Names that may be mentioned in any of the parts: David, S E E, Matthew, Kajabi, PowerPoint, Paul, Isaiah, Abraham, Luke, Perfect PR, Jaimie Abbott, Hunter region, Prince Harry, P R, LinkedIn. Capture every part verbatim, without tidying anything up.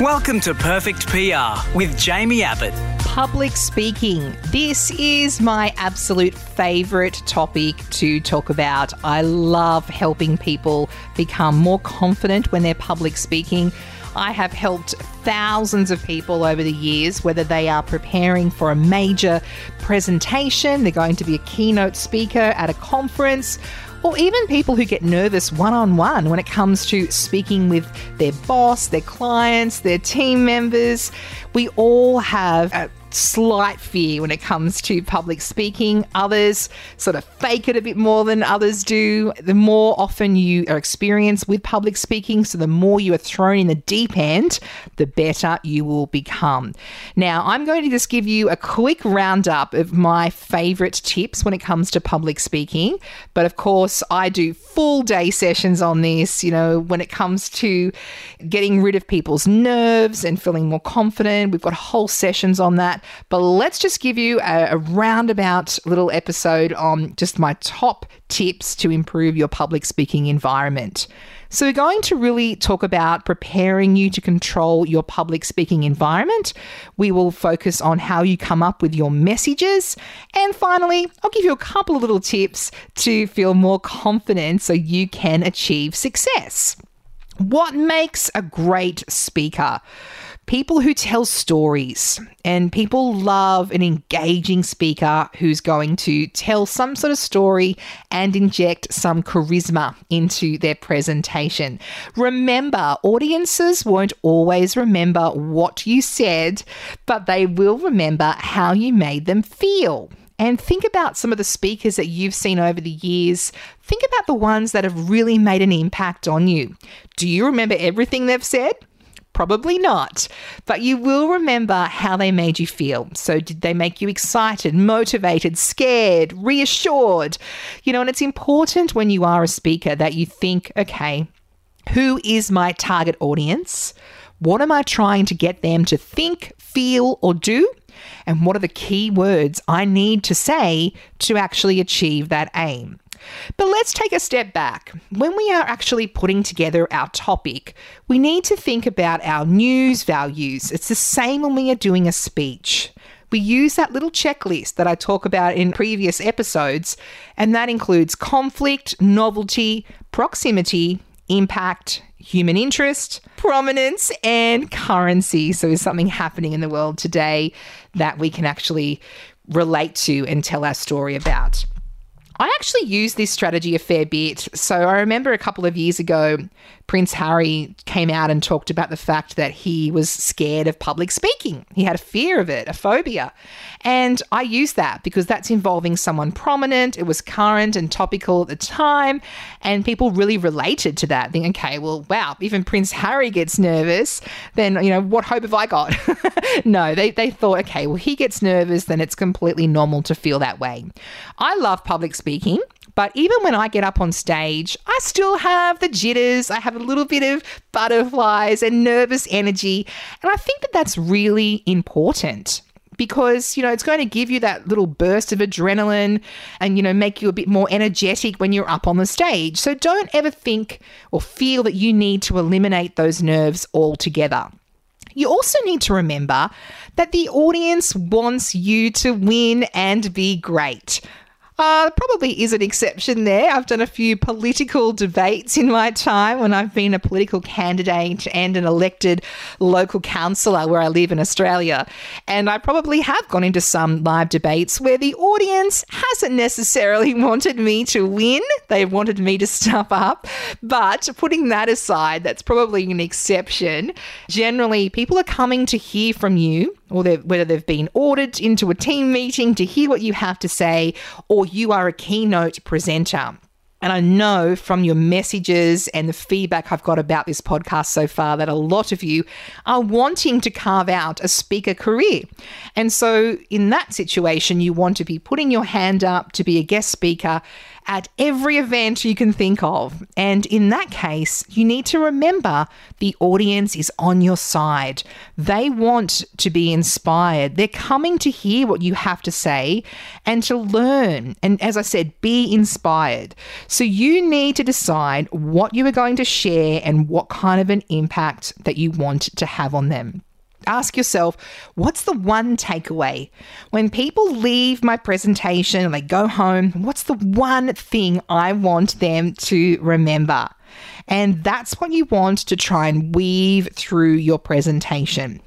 Welcome to Perfect P R with Jaimie Abbott. Public speaking. This is my absolute favourite topic to talk about. I love helping people become more confident when they're public speaking. I have helped thousands of people over the years, whether they are preparing for a major presentation, they're going to be a keynote speaker at a conference, or even people who get nervous one-on-one when it comes to speaking with their boss, their clients, their team members. We all have a slight fear when it comes to public speaking. Others sort of fake it a bit more than others do. The more often you are experienced with public speaking, so the more you are thrown in the deep end, the better you will become. Now, I'm going to just give you a quick roundup of my favorite tips when it comes to public speaking. But of course, I do full day sessions on this, you know, when it comes to getting rid of people's nerves and feeling more confident. We've got whole sessions on that. But let's just give you a, a roundabout little episode on just my top tips to improve your public speaking environment. So we're going to really talk about preparing you to control your public speaking environment. We will focus on how you come up with your messages. And finally, I'll give you a couple of little tips to feel more confident so you can achieve success. What makes a great speaker? People who tell stories, and people love an engaging speaker who's going to tell some sort of story and inject some charisma into their presentation. Remember, audiences won't always remember what you said, but they will remember how you made them feel. And think about some of the speakers that you've seen over the years. Think about the ones that have really made an impact on you. Do you remember everything they've said? Probably not, but you will remember how they made you feel. So did they make you excited, motivated, scared, reassured? You know, and it's important when you are a speaker that you think, okay, who is my target audience? What am I trying to get them to think, feel, or do? And what are the key words I need to say to actually achieve that aim? But let's take a step back. When we are actually putting together our topic, we need to think about our news values. It's the same when we are doing a speech. We use that little checklist that I talk about in previous episodes, and that includes conflict, novelty, proximity, impact, human interest, prominence, and currency. So is something happening in the world today that we can actually relate to and tell our story about? I actually use this strategy a fair bit. So I remember a couple of years ago, Prince Harry came out and talked about the fact that he was scared of public speaking. He had a fear of it, a phobia. And I use that because that's involving someone prominent. It was current and topical at the time. And people really related to that. Think, okay, well, wow, even Prince Harry gets nervous. Then, you know, what hope have I got? No, they, they thought, okay, well, he gets nervous, then it's completely normal to feel that way. I love public speaking. Speaking, but even when I get up on stage, I still have the jitters. I have a little bit of butterflies and nervous energy. And I think that that's really important because, you know, it's going to give you that little burst of adrenaline and, you know, make you a bit more energetic when you're up on the stage. So don't ever think or feel that you need to eliminate those nerves altogether. You also need to remember that the audience wants you to win and be great. Uh, probably is an exception there. I've done a few political debates in my time when I've been a political candidate and an elected local councillor where I live in Australia. And I probably have gone into some live debates where the audience hasn't necessarily wanted me to win. They've wanted me to stuff up. But putting that aside, that's probably an exception. Generally, people are coming to hear from you, or they've, whether they've been ordered into a team meeting to hear what you have to say, or you are a keynote presenter. And I know from your messages and the feedback I've got about this podcast so far that a lot of you are wanting to carve out a speaker career. And so in that situation, you want to be putting your hand up to be a guest speaker at every event you can think of. And in that case, you need to remember the audience is on your side. They want to be inspired. They're coming to hear what you have to say and to learn. And as I said, be inspired. So you need to decide what you are going to share and what kind of an impact that you want to have on them. Ask yourself, what's the one takeaway? When people leave my presentation and they go home, what's the one thing I want them to remember? And that's what you want to try and weave through your presentation.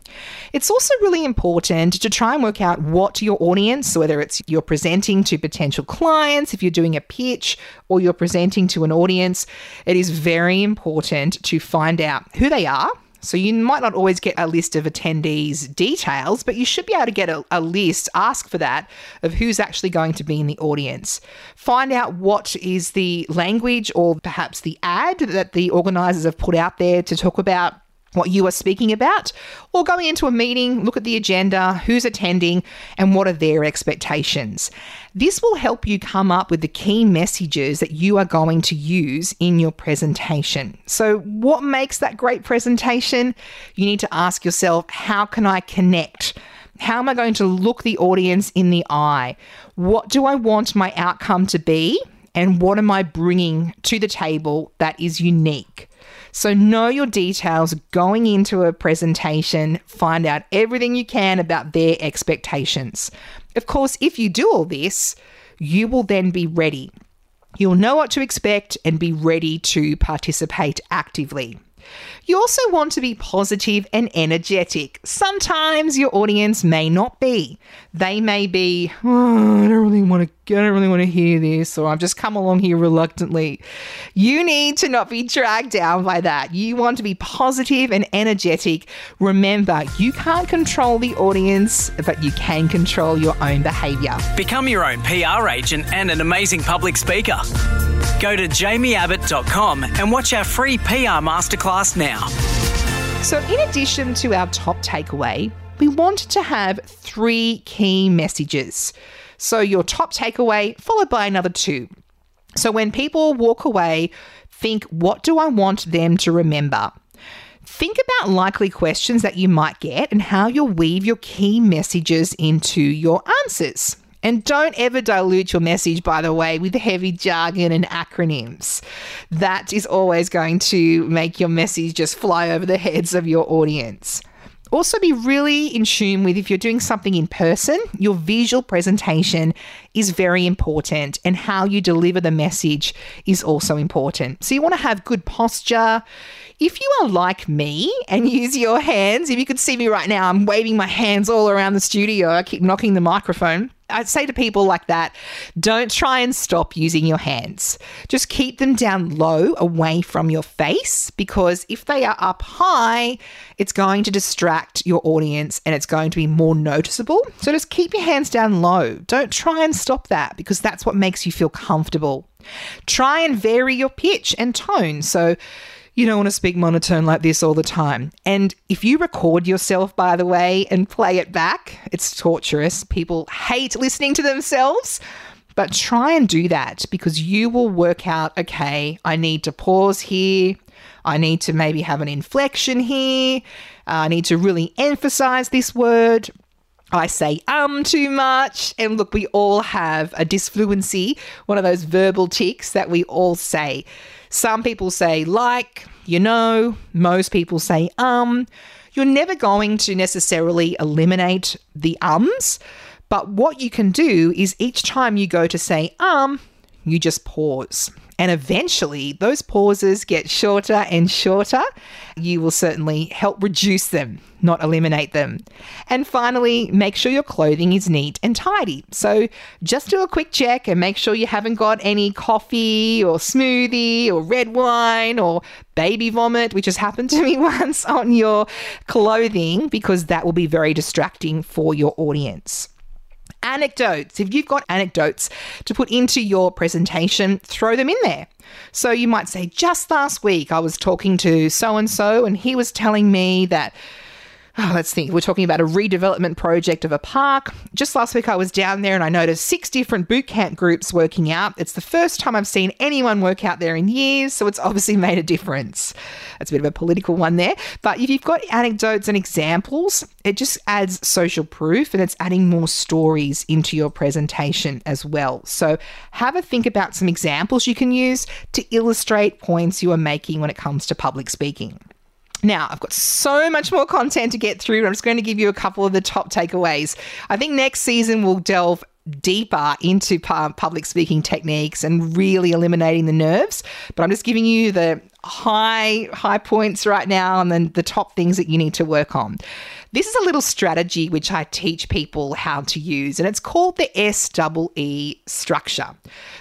It's also really important to try and work out what your audience, whether it's you're presenting to potential clients, if you're doing a pitch, or you're presenting to an audience, it is very important to find out who they are. So you might not always get a list of attendees details, but you should be able to get a, a list, ask for that, of who's actually going to be in the audience. Find out what is the language or perhaps the ad that the organisers have put out there to talk about what you are speaking about, or going into a meeting, look at the agenda, who's attending, and what are their expectations. This will help you come up with the key messages that you are going to use in your presentation. So what makes that great presentation? You need to ask yourself, how can I connect? How am I going to look the audience in the eye? What do I want my outcome to be? And what am I bringing to the table that is unique? So know your details going into a presentation, find out everything you can about their expectations. Of course, if you do all this, you will then be ready. You'll know what to expect and be ready to participate actively. You also want to be positive and energetic. Sometimes your audience may not be. They may be, oh, I don't really want to, I don't really want to hear this, or I've just come along here reluctantly. You need to not be dragged down by that. You want to be positive and energetic. Remember, you can't control the audience, but you can control your own behaviour. Become your own P R agent and an amazing public speaker. Go to jaimie abbott dot com and watch our free P R masterclass now. So in addition to our top takeaway, we want to have three key messages. So your top takeaway followed by another two. So when people walk away, think, what do I want them to remember? Think about likely questions that you might get and how you'll weave your key messages into your answers. And don't ever dilute your message, by the way, with heavy jargon and acronyms. That is always going to make your message just fly over the heads of your audience. Also be really in tune with, if you're doing something in person, your visual presentation is very important, and how you deliver the message is also important. So you want to have good posture. If you are like me and use your hands, if you could see me right now, I'm waving my hands all around the studio. I keep knocking the microphone. I'd say to people like that, don't try and stop using your hands. Just keep them down low, away from your face, because if they are up high, it's going to distract your audience and it's going to be more noticeable. So just keep your hands down low. Don't try and stop that, because that's what makes you feel comfortable. Try and vary your pitch and tone. So you don't want to speak monotone like this all the time. And if you record yourself, by the way, and play it back, it's torturous. People hate listening to themselves, but try and do that, because you will work out, okay, I need to pause here. I need to maybe have an inflection here. I need to really emphasize this word. I say um too much. And look, we all have a disfluency, one of those verbal tics that we all say. Some people say like, you know, most people say um. You're never going to necessarily eliminate the ums, but what you can do is each time you go to say um, you just pause. And eventually those pauses get shorter and shorter. You will certainly help reduce them, not eliminate them. And finally, make sure your clothing is neat and tidy. So just do a quick check and make sure you haven't got any coffee or smoothie or red wine or baby vomit, which has happened to me once, on your clothing, because that will be very distracting for your audience. Anecdotes. If you've got anecdotes to put into your presentation, throw them in there. So you might say, just last week I was talking to so-and-so and he was telling me that oh, let's think, we're talking about a redevelopment project of a park. Just last week I was down there and I noticed six different boot camp groups working out. It's the first time I've seen anyone work out there in years, so it's obviously made a difference. That's a bit of a political one there. But if you've got anecdotes and examples, it just adds social proof and it's adding more stories into your presentation as well. So have a think about some examples you can use to illustrate points you are making when it comes to public speaking. Now, I've got so much more content to get through, and I'm just going to give you a couple of the top takeaways. I think next season we'll delve deeper into public speaking techniques and really eliminating the nerves, but I'm just giving you the high high points right now and then the top things that you need to work on. This is a little strategy which I teach people how to use, and it's called the S E E structure.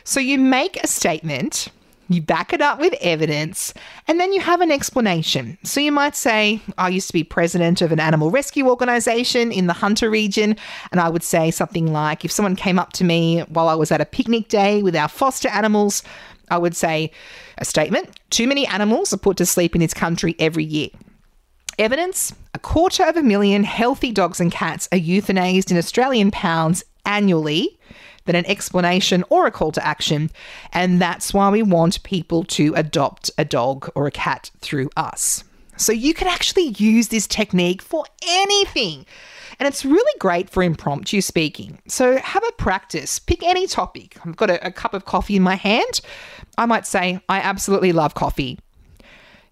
So you make a statement, you back it up with evidence, and then you have an explanation. So you might say, I used to be president of an animal rescue organisation in the Hunter region, and I would say something like, if someone came up to me while I was at a picnic day with our foster animals, I would say a statement, too many animals are put to sleep in this country every year. Evidence, a quarter of a million healthy dogs and cats are euthanized in Australian pounds annually. Than an explanation or a call to action. And that's why we want people to adopt a dog or a cat through us. So you can actually use this technique for anything. And it's really great for impromptu speaking. So have a practice. Pick any topic. I've got a, a cup of coffee in my hand. I might say, I absolutely love coffee.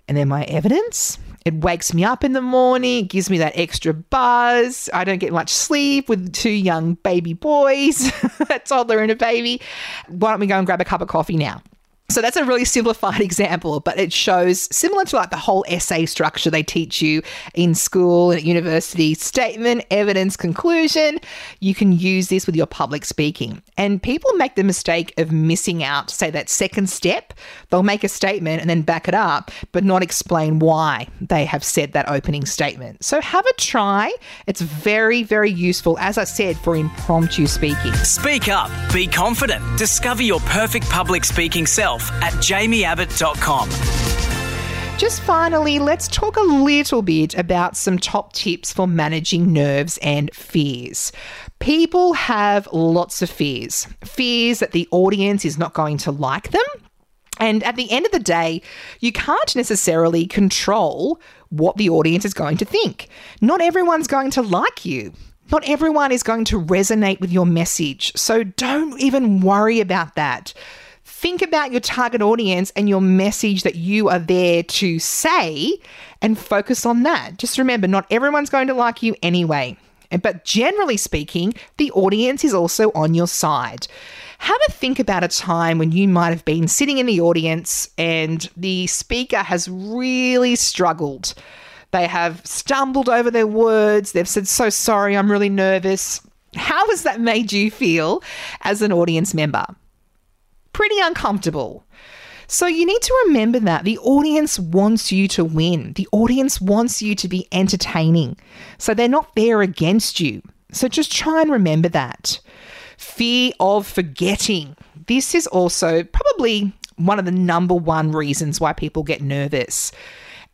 And then my evidence, it wakes me up in the morning, it gives me that extra buzz. I don't get much sleep with two young baby boys, a toddler and a baby. Why don't we go and grab a cup of coffee now? So that's a really simplified example, but it shows, similar to like the whole essay structure they teach you in school and at university, statement, evidence, conclusion. You can use this with your public speaking. And people make the mistake of missing out, say, that second step. They'll make a statement and then back it up, but not explain why they have said that opening statement. So have a try. It's very, very useful, as I said, for impromptu speaking. Speak up. Be confident. Discover your perfect public speaking self at jaimie abbott dot com. Just finally, let's talk a little bit about some top tips for managing nerves and fears. People have lots of fears. Fears that the audience is not going to like them. And at the end of the day, you can't necessarily control what the audience is going to think. Not everyone's going to like you. Not everyone is going to resonate with your message. So don't even worry about that. Think about your target audience and your message that you are there to say and focus on that. Just remember, not everyone's going to like you anyway. But generally speaking, the audience is also on your side. Have a think about a time when you might have been sitting in the audience and the speaker has really struggled. They have stumbled over their words. They've said, so sorry, I'm really nervous. How has that made you feel as an audience member? Pretty uncomfortable. So you need to remember that the audience wants you to win. The audience wants you to be entertaining. So they're not there against you. So just try and remember that. Fear of forgetting. This is also probably one of the number one reasons why people get nervous.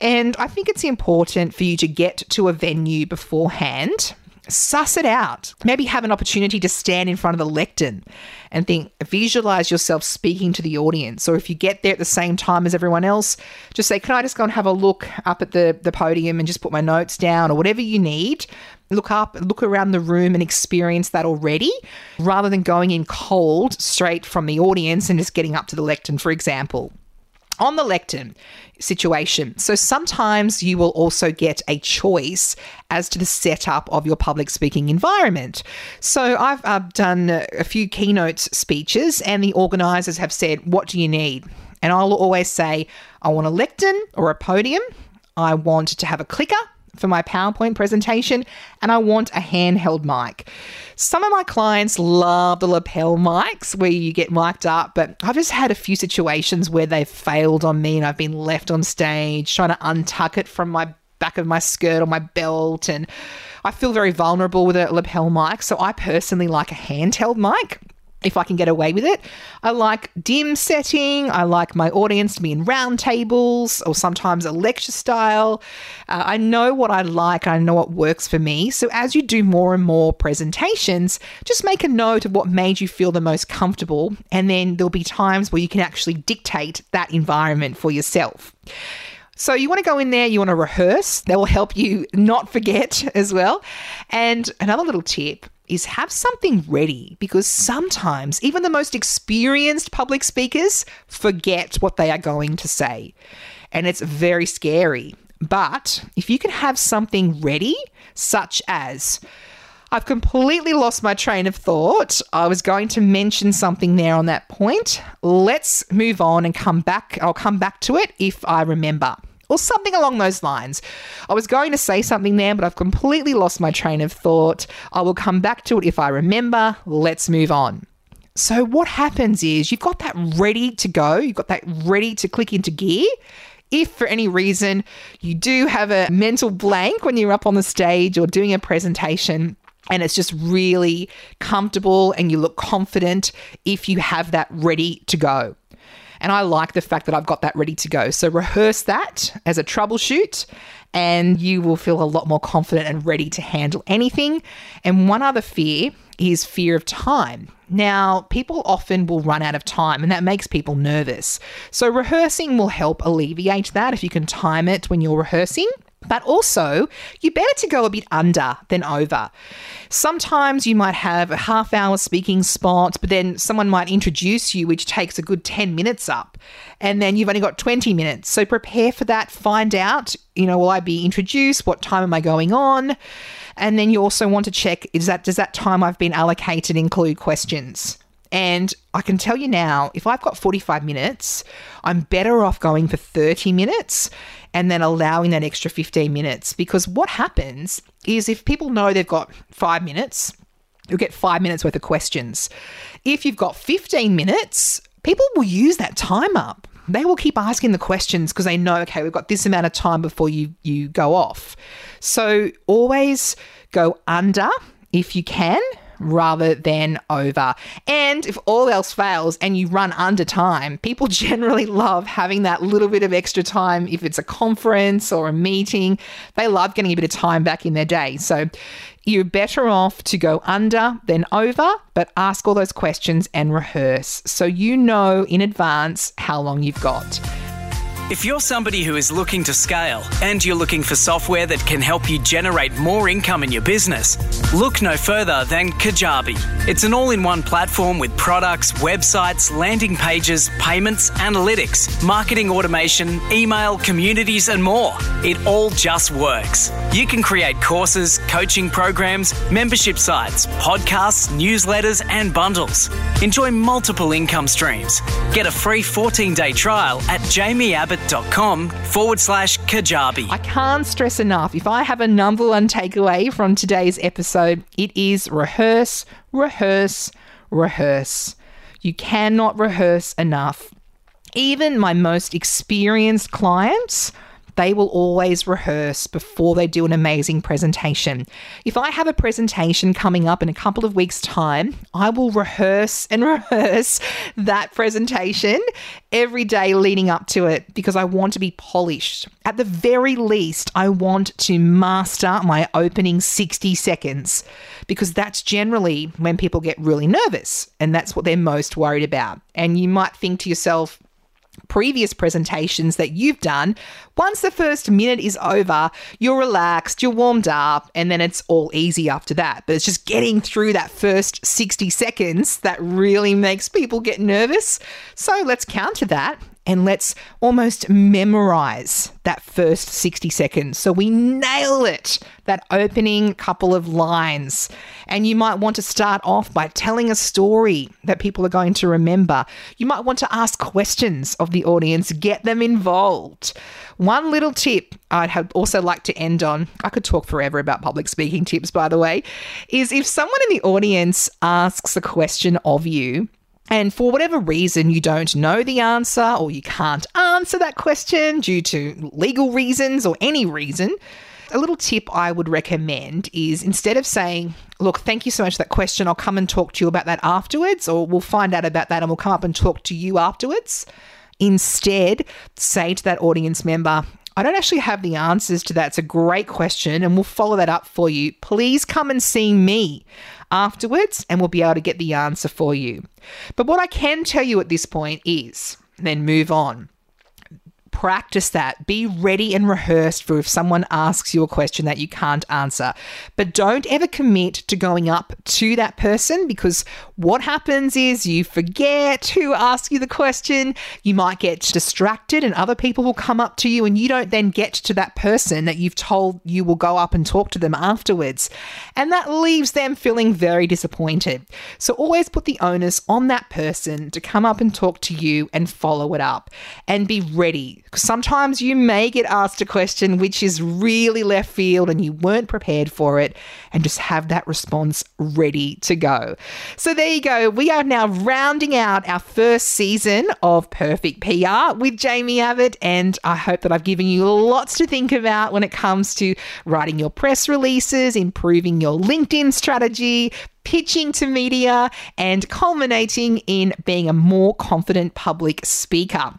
And I think it's important for you to get to a venue beforehand. Suss it out. Maybe have an opportunity to stand in front of the lectern and think, visualize yourself speaking to the audience. Or if you get there at the same time as everyone else, just say, can I just go and have a look up at the, the podium and just put my notes down, or whatever you need. Look up, look around the room and experience that already, rather than going in cold straight from the audience and just getting up to the lectern, for example. On the lectern situation. So sometimes you will also get a choice as to the setup of your public speaking environment. So I've, I've done a few keynote speeches and the organisers have said, what do you need? And I'll always say, I want a lectern or a podium. I want to have a clicker for my PowerPoint presentation, and I want a handheld mic. Some of my clients love the lapel mics where you get mic'd up, but I've just had a few situations where they've failed on me and I've been left on stage trying to untuck it from my back of my skirt or my belt, and I feel very vulnerable with a lapel mic, so I personally like a handheld mic. if I can get away with it. I like dim setting. I like my audience to be in round tables or sometimes a lecture style. Uh, I know what I like. I know what works for me. So as you do more and more presentations, just make a note of what made you feel the most comfortable. And then there'll be times where you can actually dictate that environment for yourself. So you want to go in there, you want to rehearse. That will help you not forget as well. And another little tip is have something ready, because sometimes even the most experienced public speakers forget what they are going to say. And it's very scary. But if you can have something ready, such as, I've completely lost my train of thought. I was going to mention something there on that point. Let's move on and come back. I'll come back to it if I remember. Or something along those lines. I was going to say something there, but I've completely lost my train of thought. I will come back to it if I remember. Let's move on. So what happens is you've got that ready to go. You've got that ready to click into gear. If for any reason you do have a mental blank when you're up on the stage or doing a presentation, and it's just really comfortable and you look confident if you have that ready to go. And I like the fact that I've got that ready to go. So rehearse that as a troubleshoot and you will feel a lot more confident and ready to handle anything. And one other fear is fear of time. Now, people often will run out of time and that makes people nervous. So rehearsing will help alleviate that if you can time it when you're rehearsing. But also, you're better to go a bit under than over. Sometimes you might have a half hour speaking spot, but then someone might introduce you, which takes a good ten minutes up. And then you've only got twenty minutes. So prepare for that. Find out, you know, will I be introduced? What time am I going on? And then you also want to check, is that does that time I've been allocated include questions? And I can tell you now, if I've got forty-five minutes, I'm better off going for thirty minutes and then allowing that extra fifteen minutes. Because what happens is if people know they've got five minutes, you'll get five minutes worth of questions. If you've got fifteen minutes, people will use that time up. They will keep asking the questions because they know, okay, we've got this amount of time before you, you go off. So always go under if you can, rather than over. And if all else fails and you run under time, people generally love having that little bit of extra time. If it's a conference or a meeting, they love getting a bit of time back in their day. So you're better off to go under than over, but ask all those questions and rehearse so you know in advance how long you've got. If you're somebody who is looking to scale and you're looking for software that can help you generate more income in your business, look no further than Kajabi. It's an all-in-one platform with products, websites, landing pages, payments, analytics, marketing automation, email, communities, and more. It all just works. You can create courses, coaching programs, membership sites, podcasts, newsletters, and bundles. Enjoy multiple income streams. Get a free fourteen-day trial at Jaimie Abbott dot com forward slash Kajabi. I can't stress enough. If I have a number one takeaway from today's episode, it is rehearse, rehearse, rehearse. You cannot rehearse enough. Even my most experienced clients, they will always rehearse before they do an amazing presentation. If I have a presentation coming up in a couple of weeks' time, I will rehearse and rehearse that presentation every day leading up to it because I want to be polished. At the very least, I want to master my opening sixty seconds because that's generally when people get really nervous and that's what they're most worried about. And you might think to yourself, previous presentations that you've done, once the first minute is over, you're relaxed, you're warmed up, and then it's all easy after that. But it's just getting through that first sixty seconds that really makes people get nervous. So let's counter that and let's almost memorize that first sixty seconds. So we nail it, that opening couple of lines. And you might want to start off by telling a story that people are going to remember. You might want to ask questions of the audience, get them involved. One little tip I'd have also like to end on, I could talk forever about public speaking tips, by the way, is if someone in the audience asks a question of you, and for whatever reason, you don't know the answer or you can't answer that question due to legal reasons or any reason, a little tip I would recommend is, instead of saying, look, thank you so much for that question, I'll come and talk to you about that afterwards, or we'll find out about that and we'll come up and talk to you afterwards, instead say to that audience member, I don't actually have the answers to that. It's a great question and we'll follow that up for you. Please come and see me afterwards and we'll be able to get the answer for you. But what I can tell you at this point is, then move on. Practice that. Be ready and rehearsed for if someone asks you a question that you can't answer. But don't ever commit to going up to that person, because what happens is you forget who asked you the question. You might get distracted and other people will come up to you and you don't then get to that person that you've told you will go up and talk to them afterwards. And that leaves them feeling very disappointed. So always put the onus on that person to come up and talk to you and follow it up, and be ready. Sometimes you may get asked a question which is really left field and you weren't prepared for it, and just have that response ready to go. So there you go. We are now rounding out our first season of Perfect P R with Jaimie Abbott, and I hope that I've given you lots to think about when it comes to writing your press releases, improving your LinkedIn strategy, pitching to media, and culminating in being a more confident public speaker.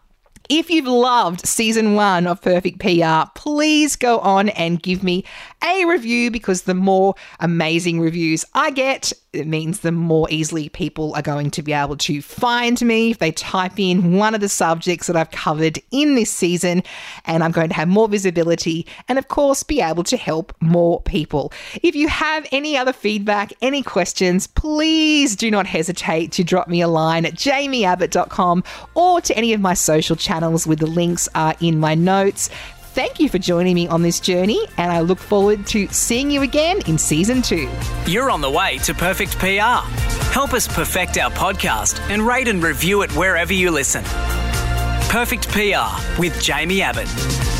If you've loved season one of Perfect P R, please go on and give me a review, because the more amazing reviews I get, it means the more easily people are going to be able to find me if they type in one of the subjects that I've covered in this season, and I'm going to have more visibility and, of course, be able to help more people. If you have any other feedback, any questions, please do not hesitate to drop me a line at jaimie abbott dot com or to any of my social channels, with the links are in my notes. Thank you for joining me on this journey, and I look forward to seeing you again in Season two. You're on the way to Perfect P R. Help us perfect our podcast and rate and review it wherever you listen. Perfect P R with Jaimie Abbott.